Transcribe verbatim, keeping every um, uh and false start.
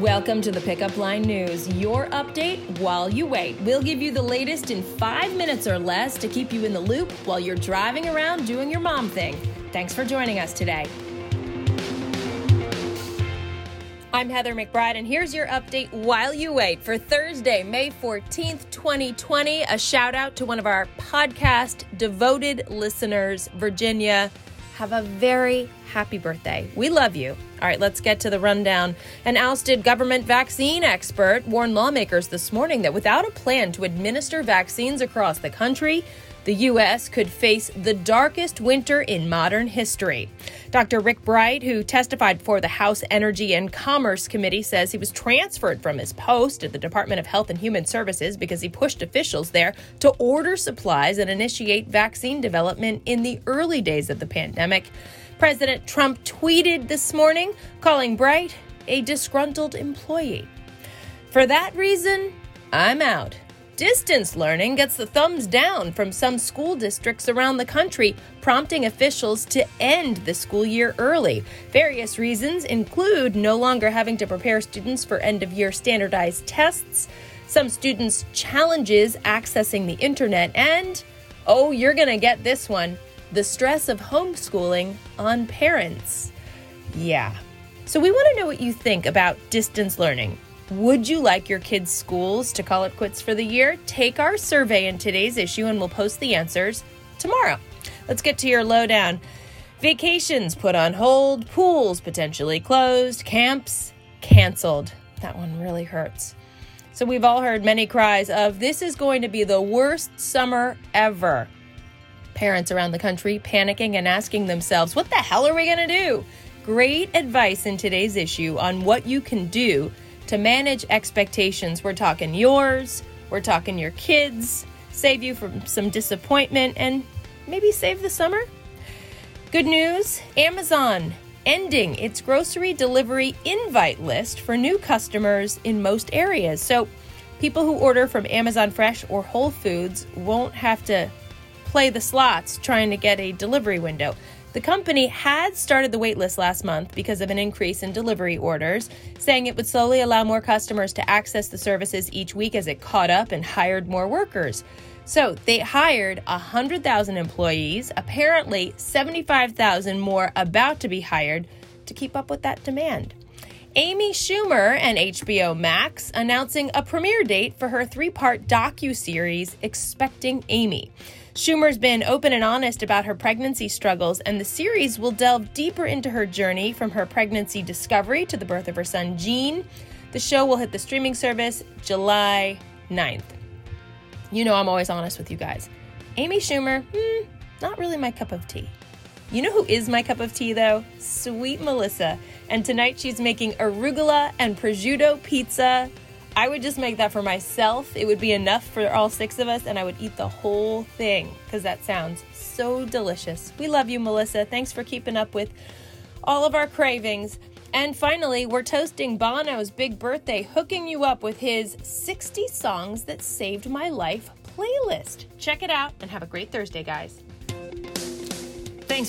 Welcome to the Pickup Line News, your update while you wait. We'll give you the latest in five minutes or less to keep you in the loop while you're driving around doing your mom thing. Thanks for joining us today. I'm Heather McBride, and here's your update while you wait for Thursday, May fourteenth, twenty twenty. A shout out to one of our podcast devoted listeners, Virginia. Have a very happy birthday. We love you. All right, let's get to the rundown. An ousted government vaccine expert warned lawmakers this morning that without a plan to administer vaccines across the country, the U S could face the darkest winter in modern history. Doctor Rick Bright, who testified before the House Energy and Commerce Committee, says he was transferred from his post at the Department of Health and Human Services because he pushed officials there to order supplies and initiate vaccine development in the early days of the pandemic. President Trump tweeted this morning, calling Bright a disgruntled employee. For that reason, I'm out. Distance learning gets the thumbs down from some school districts around the country, prompting officials to end the school year early. Various reasons include no longer having to prepare students for end-of-year standardized tests, some students' challenges accessing the internet, and, oh, you're going to get this one, the stress of homeschooling on parents. Yeah. So we want to know what you think about distance learning. Would you like your kids' schools to call it quits for the year? Take our survey in today's issue and we'll post the answers tomorrow. Let's get to your lowdown. Vacations put on hold, pools potentially closed, camps canceled. That one really hurts. So we've all heard many cries of this is going to be the worst summer ever. Parents around the country panicking and asking themselves, what the hell are we going to do? Great advice in today's issue on what you can do to manage expectations. We're talking yours, we're talking your kids, save you from some disappointment, and maybe save the summer. Good news, Amazon ending its grocery delivery invite list for new customers in most areas. So people who order from Amazon Fresh or Whole Foods won't have to play the slots trying to get a delivery window. The company had started the waitlist last month because of an increase in delivery orders, saying it would slowly allow more customers to access the services each week as it caught up and hired more workers. So they hired one hundred thousand employees, apparently seventy-five thousand more about to be hired to keep up with that demand. Amy Schumer and H B O Max announcing a premiere date for her three-part docu-series, Expecting Amy. Schumer's been open and honest about her pregnancy struggles, and the series will delve deeper into her journey from her pregnancy discovery to the birth of her son, Gene. The show will hit the streaming service July ninth. You know I'm always honest with you guys. Amy Schumer, hmm, not really my cup of tea. You know who is my cup of tea, though? Sweet Melissa. And tonight she's making arugula and prosciutto pizza. I would just make that for myself. It would be enough for all six of us, and I would eat the whole thing because that sounds so delicious. We love you, Melissa. Thanks for keeping up with all of our cravings. And finally, we're toasting Bono's big birthday, hooking you up with his sixty Songs That Saved My Life playlist. Check it out and have a great Thursday, guys. Thanks